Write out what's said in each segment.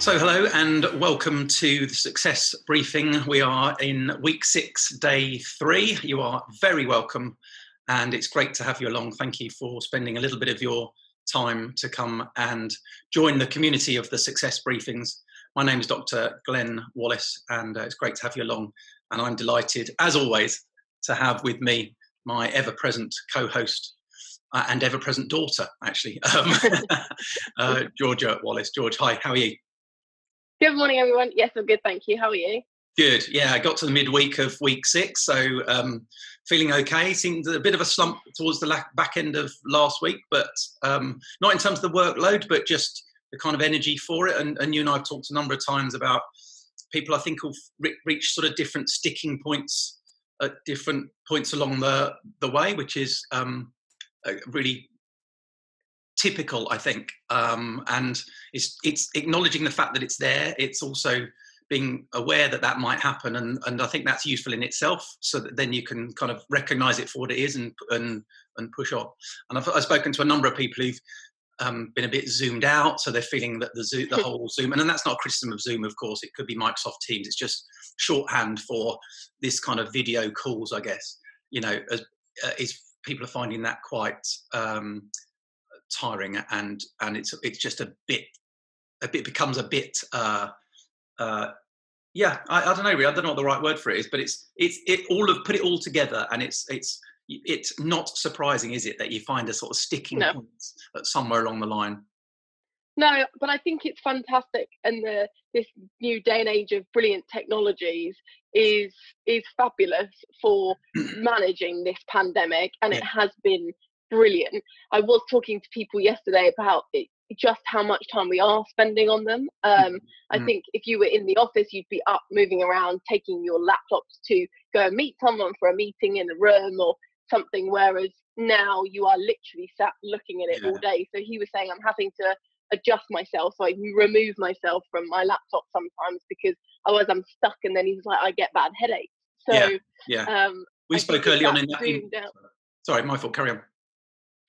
So hello and welcome to the Success Briefing. We are in week 6, day 3. You are very welcome and it's great to have you along. Thank you for spending a little bit of your time to come and join the community of the Success Briefings. My name is Dr. Glenn Wallace and it's great to have you along, and I'm delighted as always to have with me my ever-present co-host and ever-present daughter actually, Georgia Wallace. George, hi, how are you? Good morning, everyone. Yes, I'm good, thank you. How are you? Good. Yeah, I got to the midweek of week 6, so feeling okay. Seemed a bit of a slump towards the back end of last week, but not in terms of the workload, but just the kind of energy for it. And you and I have talked a number of times about people, I think, will reach sort of different sticking points at different points along the way, which is really typical, I think, and it's acknowledging the fact that it's there. It's also being aware that that might happen, and I think that's useful in itself, so that then you can kind of recognise it for what it is and push on. And I've spoken to a number of people who've been a bit zoomed out, so they're feeling that the whole Zoom, and that's not a criticism of Zoom, of course, it could be Microsoft Teams, it's just shorthand for this kind of video calls, I guess, you know, is people are finding that quite tiring, and it's just a bit becomes a bit I don't know, really. I don't know what the right word for it is, but put it all together, and it's not surprising, is it, that you find a sort of sticking point somewhere along the line? No, but I think it's fantastic, and this new day and age of brilliant technologies is fabulous for managing this pandemic, and it has been brilliant. I was talking to people yesterday about it, just how much time we are spending on them. I think if you were in the office, you'd be up, moving around, taking your laptops to go and meet someone for a meeting in the room or something, whereas now you are literally sat looking at it all day. So he was saying, I'm having to adjust myself, so I remove myself from my laptop sometimes because otherwise I'm stuck, and then he's like, I get bad headaches. So we spoke early on in that. Sorry, my fault, carry on.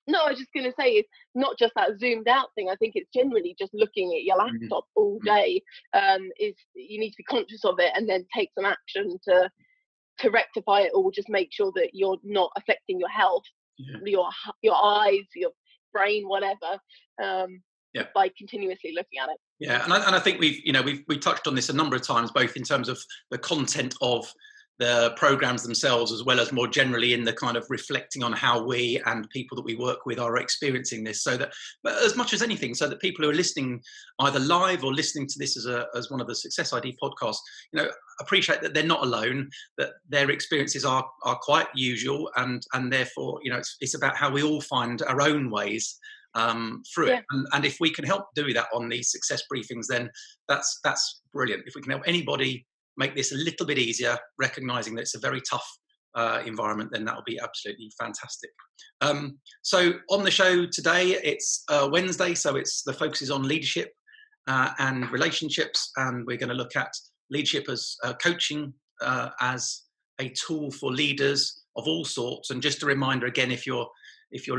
No, I was just going to say, it's not just that zoomed out thing. I think it's generally just looking at your laptop all day. You need to be conscious of it and then take some action to rectify it, or just make sure that you're not affecting your health, your eyes, your brain, whatever, by continuously looking at it. Yeah, and I think we've touched on this a number of times, both in terms of the content of the programs themselves, as well as more generally in the kind of reflecting on how we and people that we work with are experiencing this, so that, as much as anything, so that people who are listening either live or listening to this as one of the Success ID podcasts, appreciate that they're not alone, that their experiences are quite usual, and therefore, it's about how we all find our own ways through it, and if we can help do that on these Success Briefings, then that's brilliant. If we can help anybody make this a little bit easier, recognising that it's a very tough environment, then that will be absolutely fantastic. So on the show today, it's Wednesday, so the focus is on leadership and relationships, and we're going to look at leadership as coaching as a tool for leaders of all sorts. And just a reminder again, if you're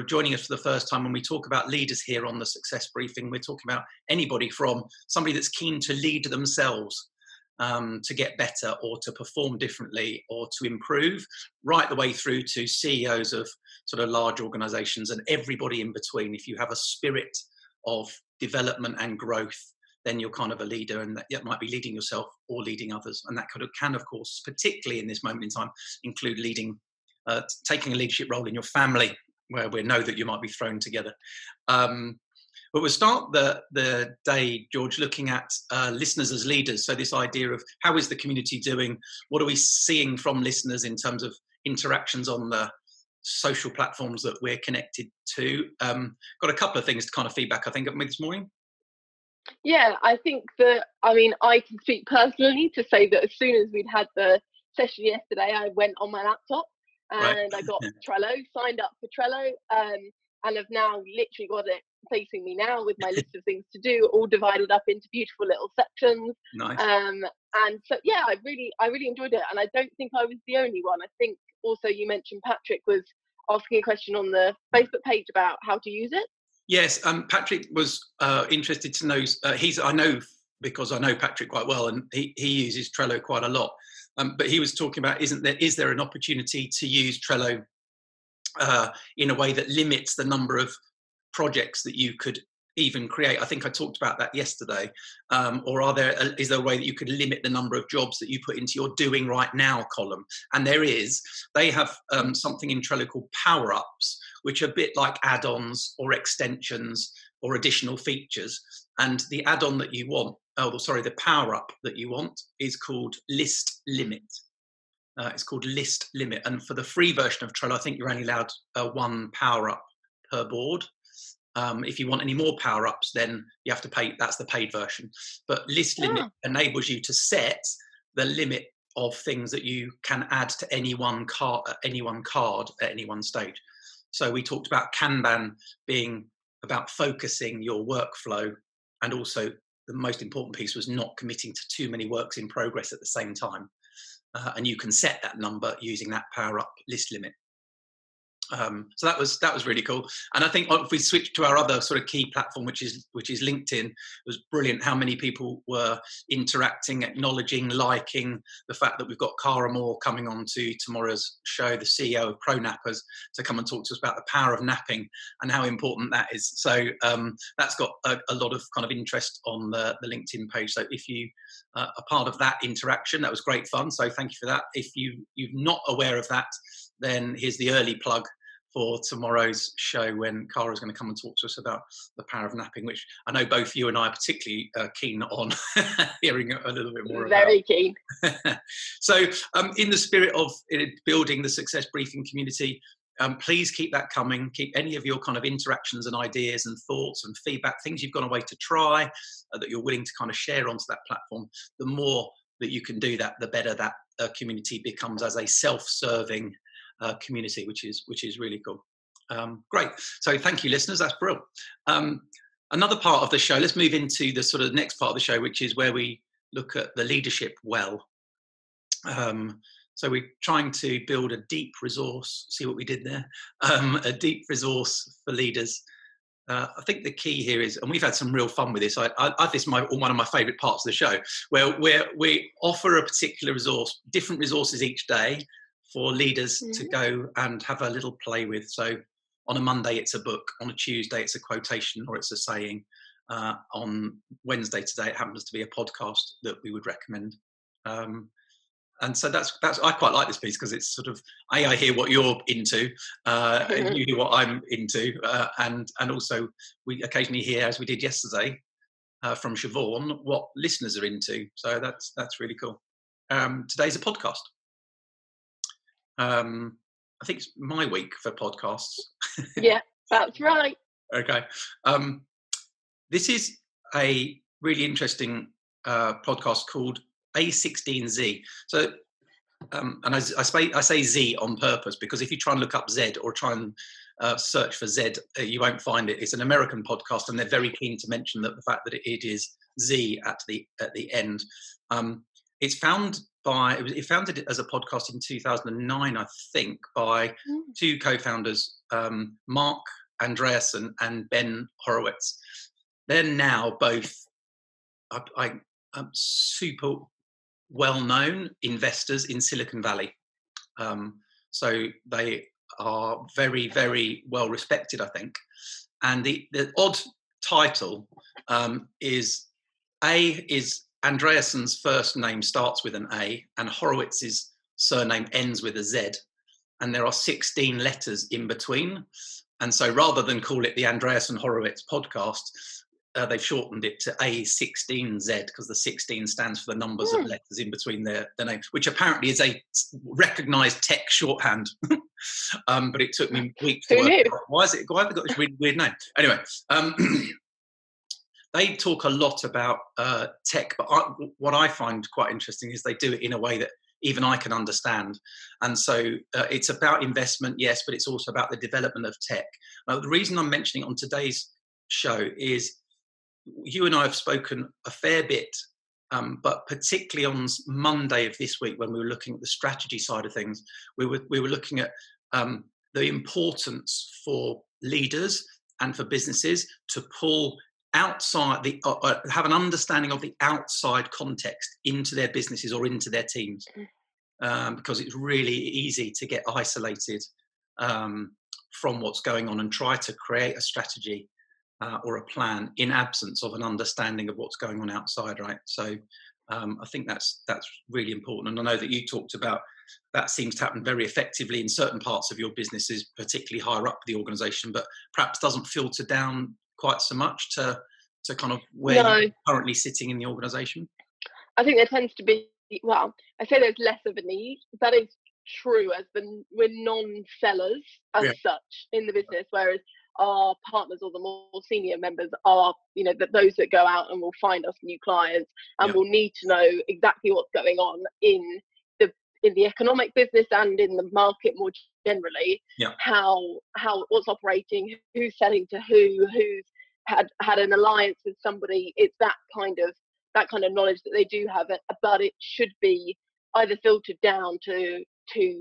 joining us for the first time, when we talk about leaders here on the Success Briefing, we're talking about anybody from somebody that's keen to lead themselves, to get better or to perform differently or to improve, right the way through to CEOs of sort of large organizations and everybody in between. If you have a spirit of development and growth, then you're kind of a leader, and that might be leading yourself or leading others. And that can, of course, particularly in this moment in time, include taking a leadership role in your family, where we know that you might be thrown together. But we'll start the day, George, looking at listeners as leaders. So this idea of how is the community doing? What are we seeing from listeners in terms of interactions on the social platforms that we're connected to? Got a couple of things to kind of feedback, I think, at me this morning. Yeah, I think I can speak personally to say that as soon as we'd had the session yesterday, I went on my laptop and I got Trello, signed up for Trello, and have now literally got it facing me now with my list of things to do, all divided up into beautiful little sections. Nice. And so I really enjoyed it, and I don't think I was the only one. I think also you mentioned Patrick was asking a question on the Facebook page about how to use it. Yes, Patrick was interested to know, he's I know because I know Patrick quite well, and he uses Trello quite a lot. But he was talking about, is there an opportunity to use Trello in a way that limits the number of projects that you could even create? I think I talked about that yesterday. Or is there a way that you could limit the number of jobs that you put into your doing right now column? And there is. They have something in Trello called Power Ups, which are a bit like add-ons or extensions or additional features. And the add-on that you want, the power up that you want is called List Limit. It's called List Limit. And for the free version of Trello, I think you're only allowed one power up per board. If you want any more power ups, then you have to pay. That's the paid version. But List Limit enables you to set the limit of things that you can add to any one card at any one stage. So we talked about Kanban being about focusing your workflow, and also the most important piece was not committing to too many works in progress at the same time. And you can set that number using that power up List Limit. So that was really cool. And I think if we switch to our other sort of key platform, which is LinkedIn, it was brilliant how many people were interacting, acknowledging, liking the fact that we've got Cara Moore coming on to tomorrow's show, the CEO of ProNappers, to come and talk to us about the power of napping and how important that is. So that's got a lot of kind of interest on the LinkedIn page. So if you are part of that interaction, that was great fun. So thank you for that. If you're not aware of that, then here's the early plug for tomorrow's show when Cara's going to come and talk to us about the power of napping, which I know both you and I are particularly keen on hearing a little bit more about. Very keen. So in the spirit of building the Success Briefing community, please keep that coming. Keep any of your kind of interactions and ideas and thoughts and feedback, things you've gone away to try that you're willing to kind of share onto that platform. The more that you can do that, the better that community becomes as a self-serving community, which is really cool. Great. So thank you, listeners. That's brilliant. Another part of the show, let's move into the sort of next part of the show, which is where we look at the leadership well. So we're trying to build a deep resource. See what we did there? A deep resource for leaders. I think the key here is, and we've had some real fun with this. This is one of my favourite parts of the show, where we offer a particular resource, different resources each day, for leaders to go and have a little play with. So on a Monday, it's a book. On a Tuesday, it's a quotation or it's a saying. On Wednesday today, it happens to be a podcast that we would recommend. And so that's I quite like this piece because it's sort of, I hear what you're into, and you hear what I'm into. And also we occasionally hear, as we did yesterday, from Siobhan, what listeners are into. So that's really cool. Today's a podcast. I think it's my week for podcasts. Yeah, that's right. Okay. This is a really interesting podcast called a16z. So and I say Z on purpose, because if you try and look up Z or try and search for Z, you won't find it. It's an American podcast, and they're very keen to mention that the fact that it is Z at the end. It's founded as a podcast in 2009, I think, by two co-founders, Mark Andreessen and Ben Horowitz. They're now both super well-known investors in Silicon Valley. So they are very, very well respected, I think. And the odd title is Andreassen's first name starts with an A and Horowitz's surname ends with a Z, and there are 16 letters in between. And so rather than call it the Andreessen Horowitz podcast, they've shortened it to A16Z because the 16 stands for the numbers of letters in between their name, which apparently is a recognised tech shorthand. But it took me weeks to work out. Why have they got this really weird name? Anyway, they talk a lot about tech, but what I find quite interesting is they do it in a way that even I can understand. And so it's about investment, yes, but it's also about the development of tech. Now, the reason I'm mentioning it on today's show is you and I have spoken a fair bit, but particularly on Monday of this week, when we were looking at the strategy side of things, we were looking at the importance for leaders and for businesses to pull outside the have an understanding of the outside context into their businesses or into their teams, because it's really easy to get isolated from what's going on and try to create a strategy or a plan in absence of an understanding of what's going on outside, right? So I think that's really important. And I know that you talked about that seems to happen very effectively in certain parts of your businesses, particularly higher up the organisation, but perhaps doesn't filter down quite so much to kind of where you're currently sitting in the organisation. I think there tends to be, well, I say there's less of a need. That is true, as we're non-sellers as such in the business, whereas our partners or the more senior members are, you know, that those that go out and will find us new clients and will need to know exactly what's going on in the economic business and in the market more generally. How what's operating, who's selling to who, who's had an alliance with somebody. It's that kind of knowledge that they do have, but it should be either filtered down to the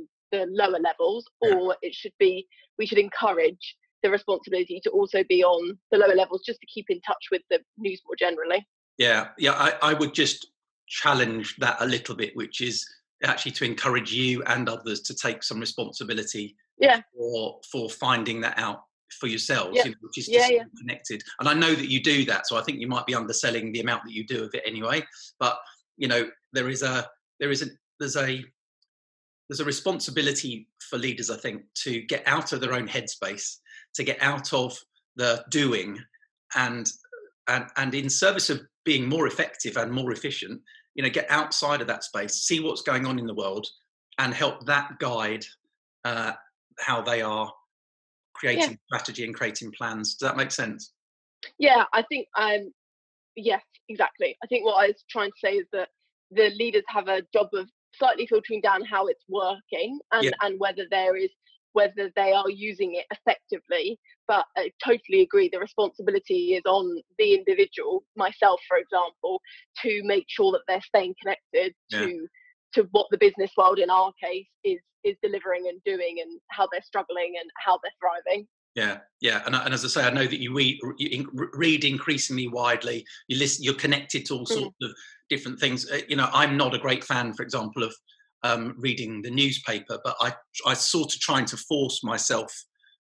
lower levels, or we should encourage the responsibility to also be on the lower levels, just to keep in touch with the news more generally. I would just challenge that a little bit, which is actually to encourage you and others to take some responsibility for finding that out for yourselves, you know, which is just connected. And I know that you do that, so I think you might be underselling the amount that you do of it anyway. But you know, there's a responsibility for leaders, I think, to get out of their own headspace, to get out of the doing, and in service of being more effective and more efficient, you know, get outside of that space, see what's going on in the world, and help that guide how they are creating strategy and creating plans. Does that make sense? Yeah, I think, yes, exactly. I think what I was trying to say is that the leaders have a job of slightly filtering down how it's working and whether they are using it effectively. But I totally agree, the responsibility is on the individual, myself for example, to make sure that they're staying connected to what the business world in our case is delivering and doing, and how they're struggling and how they're thriving. And as I say, I know that you read increasingly widely, you listen, you're connected to all sorts of different things. You know, I'm not a great fan, for example, of reading the newspaper, but I sort of trying to force myself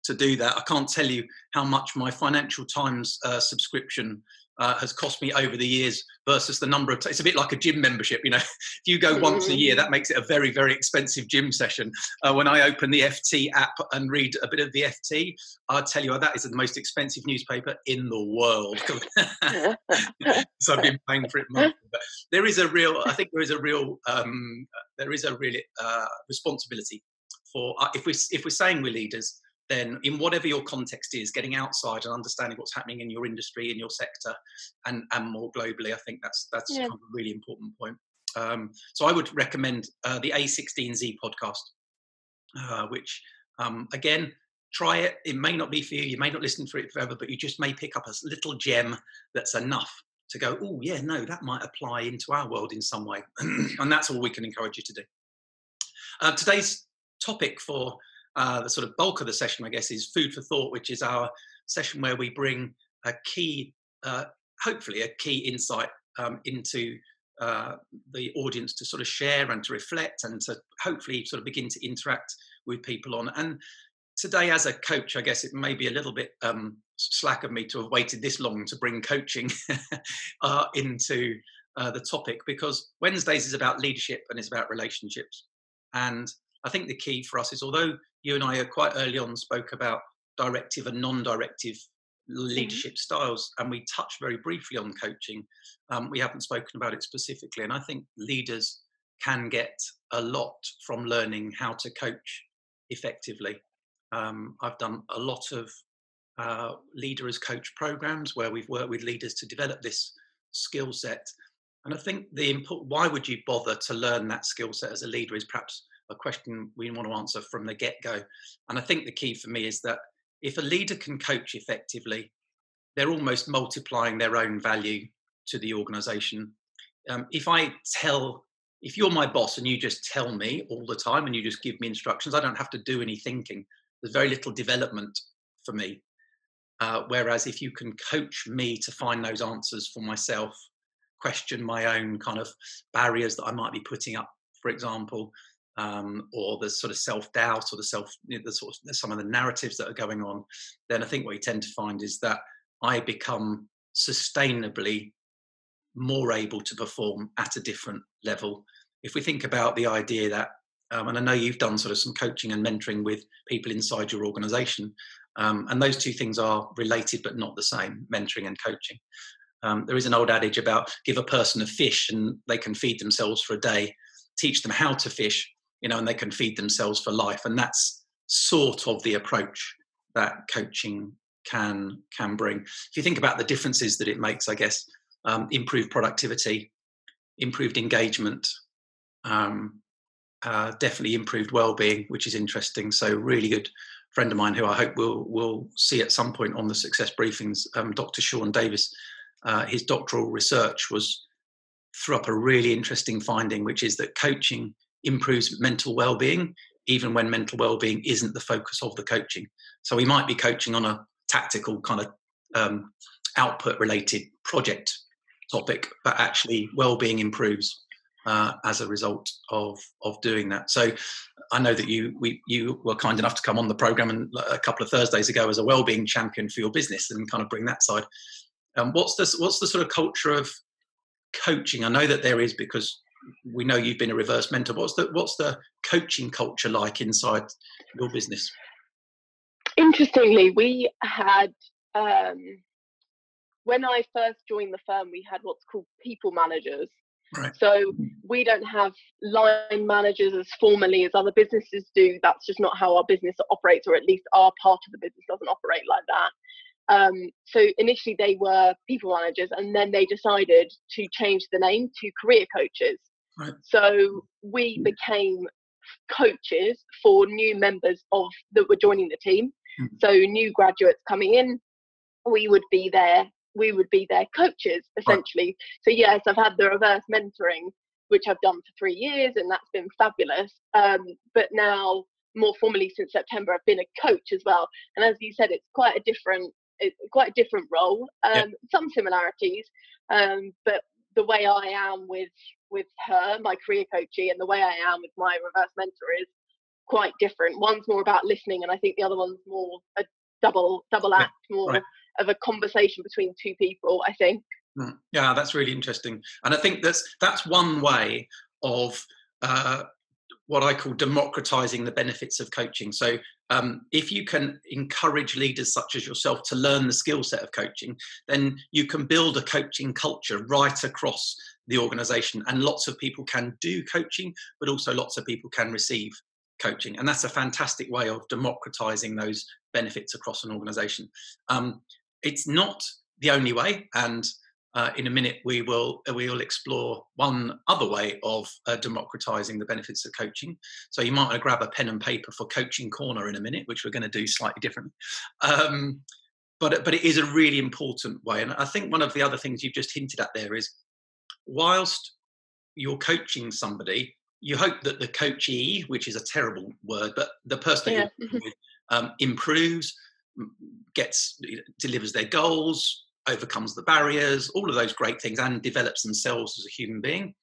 to do that. I can't tell you how much my Financial Times subscription has cost me over the years versus the number of it's a bit like a gym membership, you know. If you go once a year, that makes it a very, very expensive gym session. When I open the FT app and read a bit of the FT, I'll tell you, that is the most expensive newspaper in the world. So I've been paying for it monthly. But there is a real responsibility for if we're saying we're leaders, then in whatever your context is, getting outside and understanding what's happening in your industry, in your sector, and more globally. I think that's kind of a really important point. So I would recommend the A16Z podcast, which, again, try it. It may not be for you. You may not listen to it forever, but you just may pick up a little gem that's enough to go, oh, yeah, no, that might apply into our world in some way. And that's all we can encourage you to do. Today's topic for... the sort of bulk of the session, I guess, is Food for Thought, which is our session where we bring hopefully a key insight into the audience to sort of share and to reflect and to hopefully sort of begin to interact with people on. And today, as a coach, I guess it may be a little bit slack of me to have waited this long to bring coaching into the topic, because Wednesdays is about leadership and it's about relationships. And I think the key for us is, although you and I are quite early on spoke about directive and non-directive leadership styles, and we touched very briefly on coaching, we haven't spoken about it specifically. And I think leaders can get a lot from learning how to coach effectively. I've done a lot of leader as coach programs where we've worked with leaders to develop this skill set. And I think the important, why would you bother to learn that skill set as a leader, is perhaps a question we want to answer from the get-go. And I think the key for me is that if a leader can coach effectively, they're almost multiplying their own value to the organization. If you're my boss and you just tell me all the time and you just give me instructions, I don't have to do any thinking. There's very little development for me. Whereas if you can coach me to find those answers for myself, question my own kind of barriers that I might be putting up, for example, or the sort of self-doubt or some of the narratives that are going on, then I think what you tend to find is that I become sustainably more able to perform at a different level. If we think about the idea that, and I know you've done sort of some coaching and mentoring with people inside your organization, and those two things are related but not the same, mentoring and coaching. There is an old adage about give a person a fish and they can feed themselves for a day, teach them how to fish, you know, and they can feed themselves for life. And that's sort of the approach that coaching can bring. If you think about the differences that it makes, I guess, improved productivity, improved engagement, definitely improved well-being, which is interesting. So really good friend of mine who I hope we'll see at some point on the Success Briefings, Dr. Sean Davis, his doctoral research threw up a really interesting finding, which is that coaching improves mental well-being, even when mental well-being isn't the focus of the coaching. So we might be coaching on a tactical kind of output-related project topic, but actually well-being improves as a result of doing that. So I know that you were kind enough to come on the program and a couple of Thursdays ago as a well-being champion for your business and kind of bring that side. What's the sort of culture of coaching? I know that there is, because we know you've been a reverse mentor. What's the coaching culture like inside your business? Interestingly, we had when I first joined the firm, we had what's called people managers. Right. So we don't have line managers as formally as other businesses do. That's just not how our business operates, or at least our part of the business doesn't operate like that. So initially they were people managers, and then they decided to change the name to career coaches. Right. So we became coaches for new members that were joining the team. Mm-hmm. So new graduates coming in, we would be their coaches, essentially. Right. So yes, I've had the reverse mentoring, which I've done for 3 years, and that's been fabulous. But now, more formally since September, I've been a coach as well. And as you said, it's quite a different role. Some similarities, but the way I am with her, my career coachee, and the way I am with my reverse mentor is quite different. One's more about listening, and I think the other one's more a double act, more right. of a conversation between two people, I think. Yeah, that's really interesting. And I think that's one way of what I call democratizing the benefits of coaching. So if you can encourage leaders such as yourself to learn the skill set of coaching, then you can build a coaching culture right across the organization. And lots of people can do coaching, but also lots of people can receive coaching. And that's a fantastic way of democratizing those benefits across an organization. It's not the only way, and in a minute we will explore one other way of democratizing the benefits of coaching. So you might want to grab a pen and paper for Coaching Corner in a minute, which we're going to do slightly differently. But it is a really important way. And I think one of the other things you've just hinted at there is, whilst you're coaching somebody, you hope that the coachee, which is a terrible word, but the person that you're working with, improves, delivers their goals, overcomes the barriers, all of those great things, and develops themselves as a human being.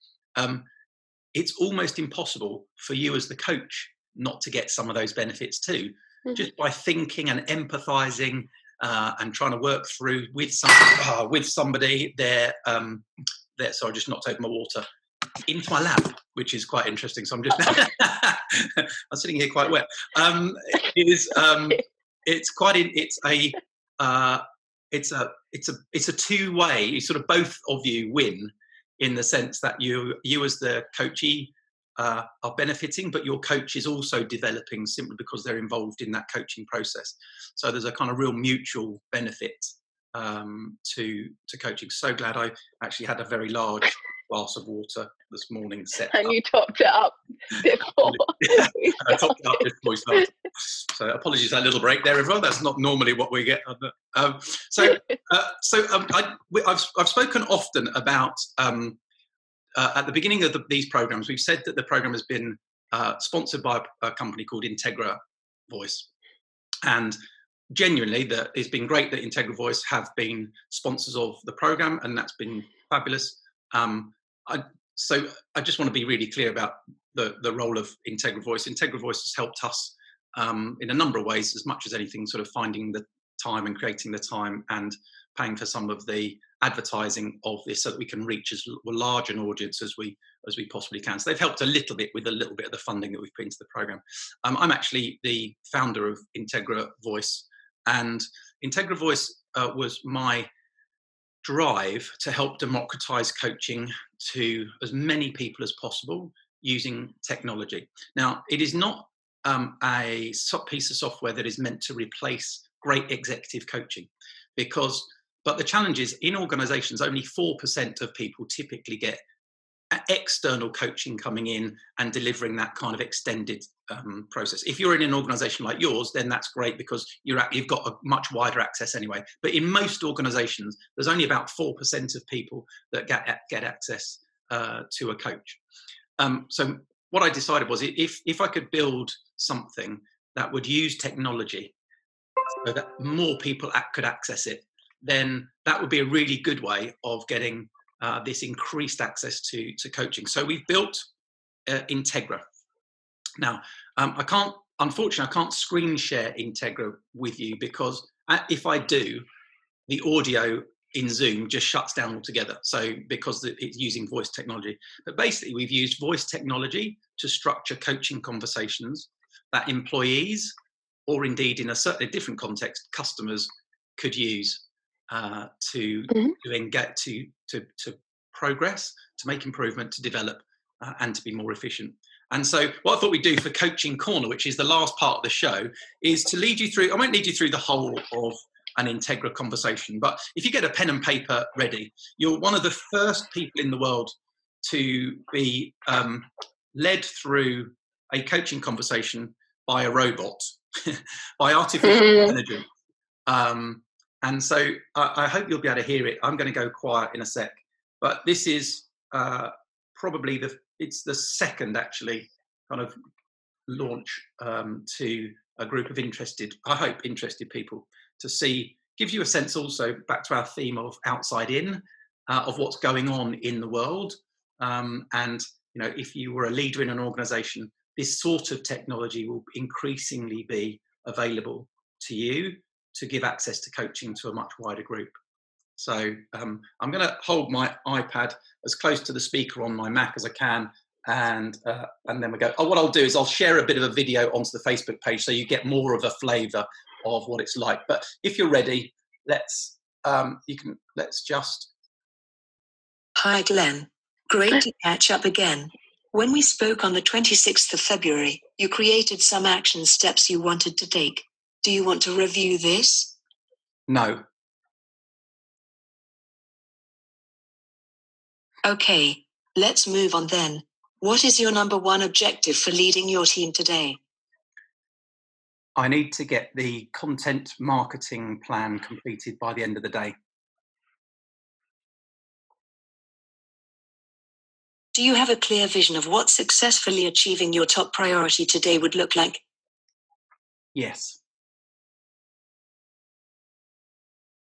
It's almost impossible for you as the coach not to get some of those benefits too. Mm-hmm. Just by thinking and empathizing and trying to work through with somebody their sorry, I just knocked over my water into my lap, which is quite interesting. So I'm just I'm sitting here quite wet. It's a two-way. You sort of, both of you win, in the sense that you as the coachee are benefiting, but your coach is also developing, simply because they're involved in that coaching process. So there's a kind of real mutual benefit to coaching. So glad I actually had a very large glass of water this morning and you topped it up before. I topped it up before we started. So apologies for that little break there, everyone. That's not normally what we get. I've spoken often about at the beginning of these programs, we've said that the program has been sponsored by a company called Integra Voice, and genuinely that it's been great that Integra Voice have been sponsors of the program, and that's been fabulous. So I just want to be really clear about the role of Integra Voice. Integra Voice has helped us in a number of ways, as much as anything, sort of finding the time and creating the time and paying for some of the advertising of this so that we can reach as large an audience as we possibly can. So they've helped a little bit with a little bit of the funding that we've put into the program. I'm actually the founder of Integra Voice, and Integra Voice was my drive to help democratize coaching to as many people as possible using technology. Now, it is not a piece of software that is meant to replace great executive coaching, but the challenge is in organizations, only 4% of people typically get external coaching coming in and delivering that kind of extended process. If you're in an organization like yours, then that's great because you've got a much wider access anyway. But in most organizations, there's only about 4% of people that get access to a coach. So what I decided was if I could build something that would use technology so that more people could access it, then that would be a really good way of getting this increased access to coaching. So we've built Integra. Now, unfortunately, I can't screen share Integra with you because if I do, the audio in Zoom just shuts down altogether. So because it's using voice technology, but basically we've used voice technology to structure coaching conversations that employees, or indeed in a different context, customers could use to progress, to make improvement, to develop, and to be more efficient. And so what I thought we'd do for Coaching Corner, which is the last part of the show, is to lead you through. I won't lead you through the whole of an Integra conversation, but if you get a pen and paper ready, you're one of the first people in the world to be led through a coaching conversation by a robot, by artificial intelligence. And so I hope you'll be able to hear it. I'm going to go quiet in a sec, but this is probably the second actually kind of launch to a group of interested people to see, gives you a sense also back to our theme of outside in, of what's going on in the world. And, you know, if you were a leader in an organization, this sort of technology will increasingly be available to you to give access to coaching to a much wider group. So I'm going to hold my iPad as close to the speaker on my Mac as I can, and then we go. Oh, what I'll do is I'll share a bit of a video onto the Facebook page so you get more of a flavour of what it's like. But if you're ready, let's just. Hi Glenn, great to catch up again. When we spoke on the 26th of February, you created some action steps you wanted to take. Do you want to review this? No. Okay, let's move on then. What is your number one objective for leading your team today? I need to get the content marketing plan completed by the end of the day. Do you have a clear vision of what successfully achieving your top priority today would look like? Yes.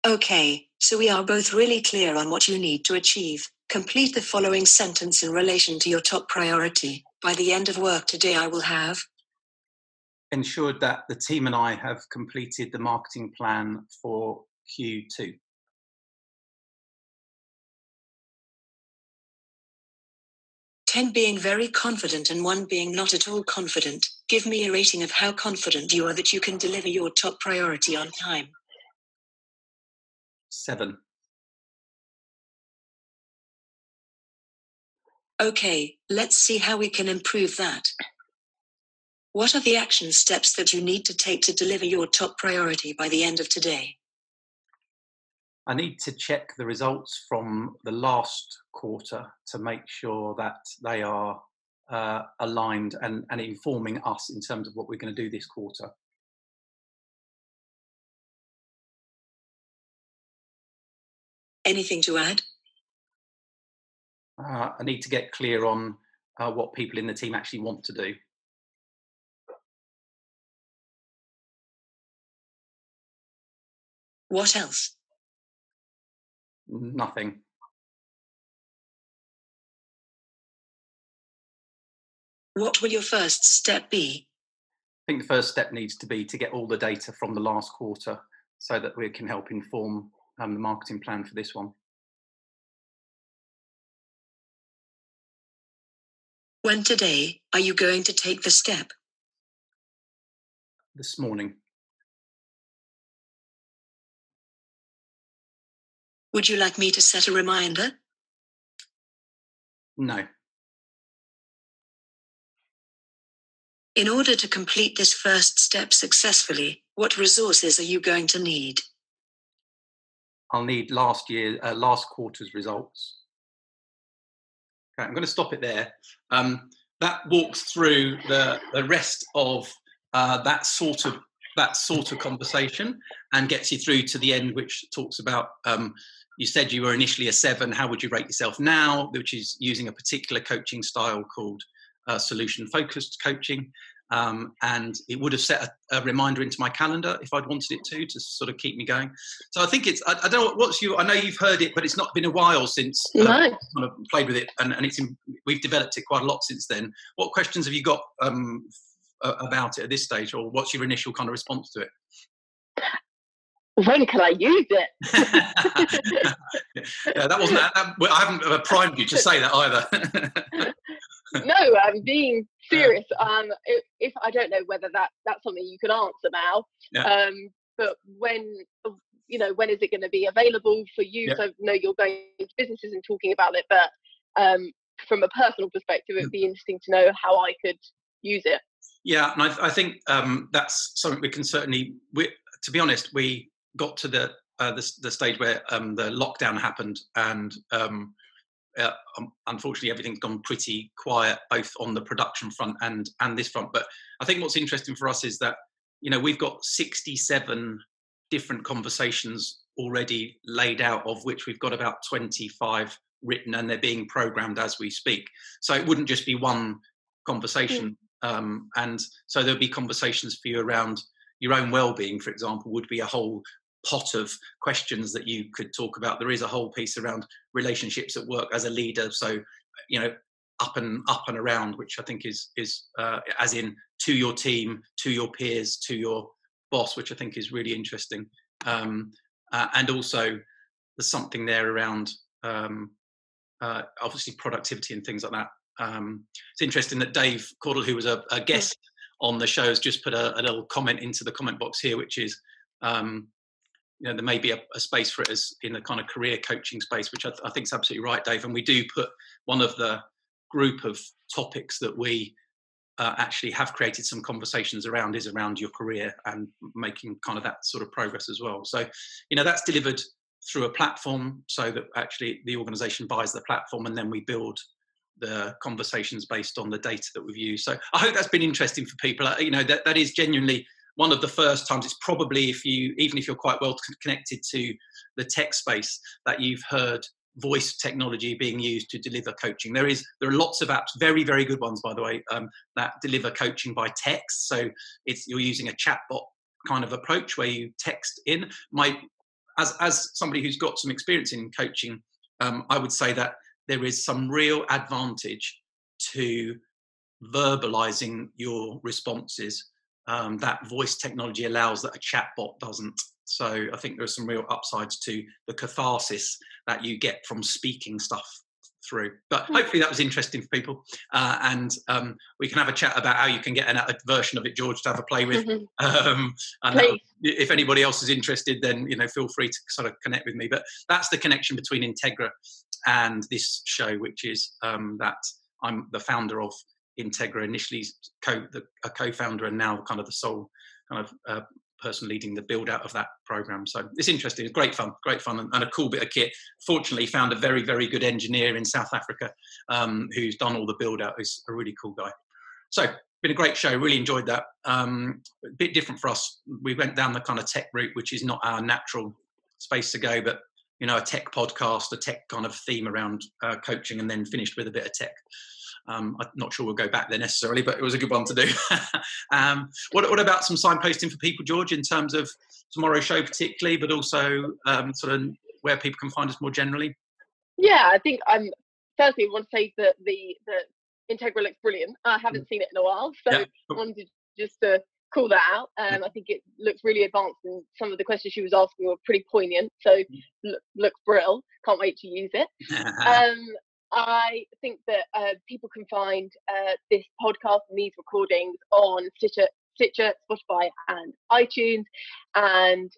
Okay, so we are both really clear on what you need to achieve. Complete the following sentence in relation to your top priority. By the end of work today, I will have ensured that the team and I have completed the marketing plan for Q2. Ten being very confident and one being not at all confident. Give me a rating of how confident you are that you can deliver your top priority on time. 7. Okay, let's see how we can improve that. What are the action steps that you need to take to deliver your top priority by the end of today? I need to check the results from the last quarter to make sure that they are aligned and informing us in terms of what we're going to do this quarter. Anything to add? I need to get clear on what people in the team actually want to do. What else? Nothing. What will your first step be? I think the first step needs to be to get all the data from the last quarter so that we can help inform the marketing plan for this one. When today are you going to take the step? This morning. Would you like me to set a reminder? No. In order to complete this first step successfully, what resources are you going to need? I'll need last quarter's results. Okay, I'm going to stop it there. That walks through the rest of that sort of conversation and gets you through to the end, which talks about you said you were initially a 7. How would you rate yourself now? Which is using a particular coaching style called solution-focused coaching, and it would have set a reminder into my calendar if I'd wanted it to sort of keep me going. So I think it's, I don't know what's you, I know you've heard it, but it's not been a while since I've kind of played with it, and it's in, we've developed it quite a lot since then. What questions have you got about it at this stage, or what's your initial kind of response to it? When can I use it? Yeah, that wasn't. Well, I haven't primed you to say that either. No, I'm being serious. If I don't know whether that's something you could answer now, yeah. But when is it going to be available for you? Yeah. So I know you're going to businesses and talking about it, but from a personal perspective, it would be interesting to know how I could use it. Yeah, and I think that's something we can certainly. To be honest, we got to the stage where the lockdown happened, and unfortunately everything's gone pretty quiet, both on the production front and this front. But I think what's interesting for us is that, you know, we've got 67 different conversations already laid out, of which we've got about 25 written, and they're being programmed as we speak. So it wouldn't just be one conversation. And so there'll be conversations for you around your own well-being, for example, would be a whole pot of questions that you could talk about. There is a whole piece around relationships at work as a leader, so, you know, up and around, which I think is as in to your team, to your peers, to your boss, which I think is really interesting. And also there's something there around obviously productivity and things like that. It's interesting that Dave Cordell, who was a guest on the show, has just put a little comment into the comment box here, which is, you know, there may be a space for it as in the kind of career coaching space, which I think is absolutely right, Dave. And we do put one of the group of topics that we actually have created some conversations around is around your career and making kind of that sort of progress as well. So, you know, that's delivered through a platform so that actually the organisation buys the platform, and then we build the conversations based on the data that we've used. So I hope that's been interesting for people. You know, that is genuinely one of the first times. It's probably, even if you're quite well connected to the tech space, that you've heard voice technology being used to deliver coaching. There are lots of apps, very, very good ones, by the way, that deliver coaching by text. So you're using a chatbot kind of approach where you text in. As somebody who's got some experience in coaching, I would say that there is some real advantage to verbalizing your responses that voice technology allows that a chatbot doesn't. So I think there are some real upsides to the catharsis that you get from speaking stuff through. But hopefully that was interesting for people. And we can have a chat about how you can get a version of it, George, to have a play with. And if anybody else is interested, then, you know, feel free to sort of connect with me. But that's the connection between Integra and this show, which is that I'm the founder of Integra, initially a co-founder, and now kind of the sole kind of person leading the build out of that program. So it's interesting. It's great fun and a cool bit of kit. Fortunately found a very, very good engineer in South Africa who's done all the build out. He's a really cool guy. So been a great show. Really enjoyed that. A bit different for us. We went down the kind of tech route, which is not our natural space to go, but, you know, a tech podcast, a tech kind of theme around coaching, and then finished with a bit of tech. I'm not sure we'll go back there necessarily, but it was a good one to do. What about some signposting for people, George, in terms of tomorrow's show particularly, but also sort of where people can find us more generally? Yeah, I think firstly I want to say that the Integra looks brilliant. I haven't seen it in a while, so yeah. Cool. I wanted just to call that out. I think it looks really advanced, and some of the questions she was asking were pretty poignant, so looks brill. Can't wait to use it. I think that people can find this podcast and these recordings on Stitcher, Spotify and iTunes, and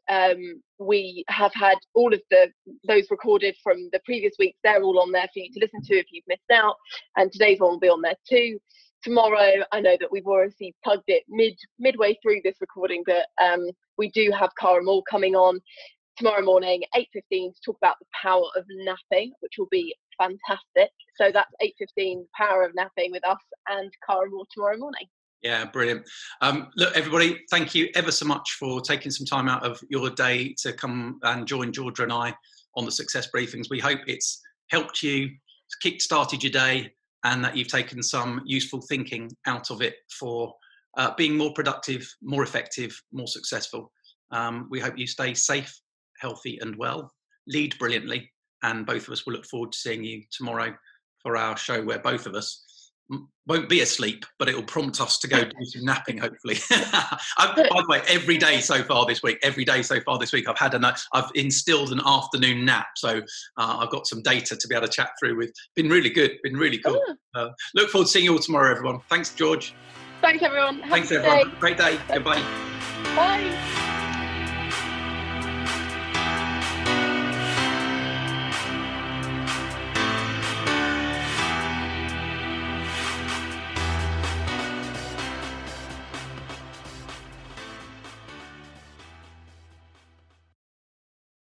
we have had all of those recorded from the previous weeks. They're all on there for you to listen to if you've missed out, and today's one will be on there too. Tomorrow, I know that we've already plugged it midway through this recording, but we do have Cara Moore coming on tomorrow morning, 8:15, to talk about the power of napping, which will be fantastic. So that's 8:15, power of napping, with us and Cara Moore tomorrow morning. Yeah, brilliant. Look, everybody, thank you ever so much for taking some time out of your day to come and join Georgia and I on the Success Briefings. We hope it's helped you, kick-started your day, and that you've taken some useful thinking out of it for being more productive, more effective, more successful. We hope you stay safe, healthy and well, lead brilliantly, and both of us will look forward to seeing you tomorrow for our show where both of us won't be asleep, but it will prompt us to go do some napping, hopefully. By the way, every day so far this week, I've instilled an afternoon nap, so I've got some data to be able to chat through with. Been really good, been really cool. Look forward to seeing you all tomorrow, everyone. Thanks, George. Thanks, everyone. Have a great day. Goodbye. Bye.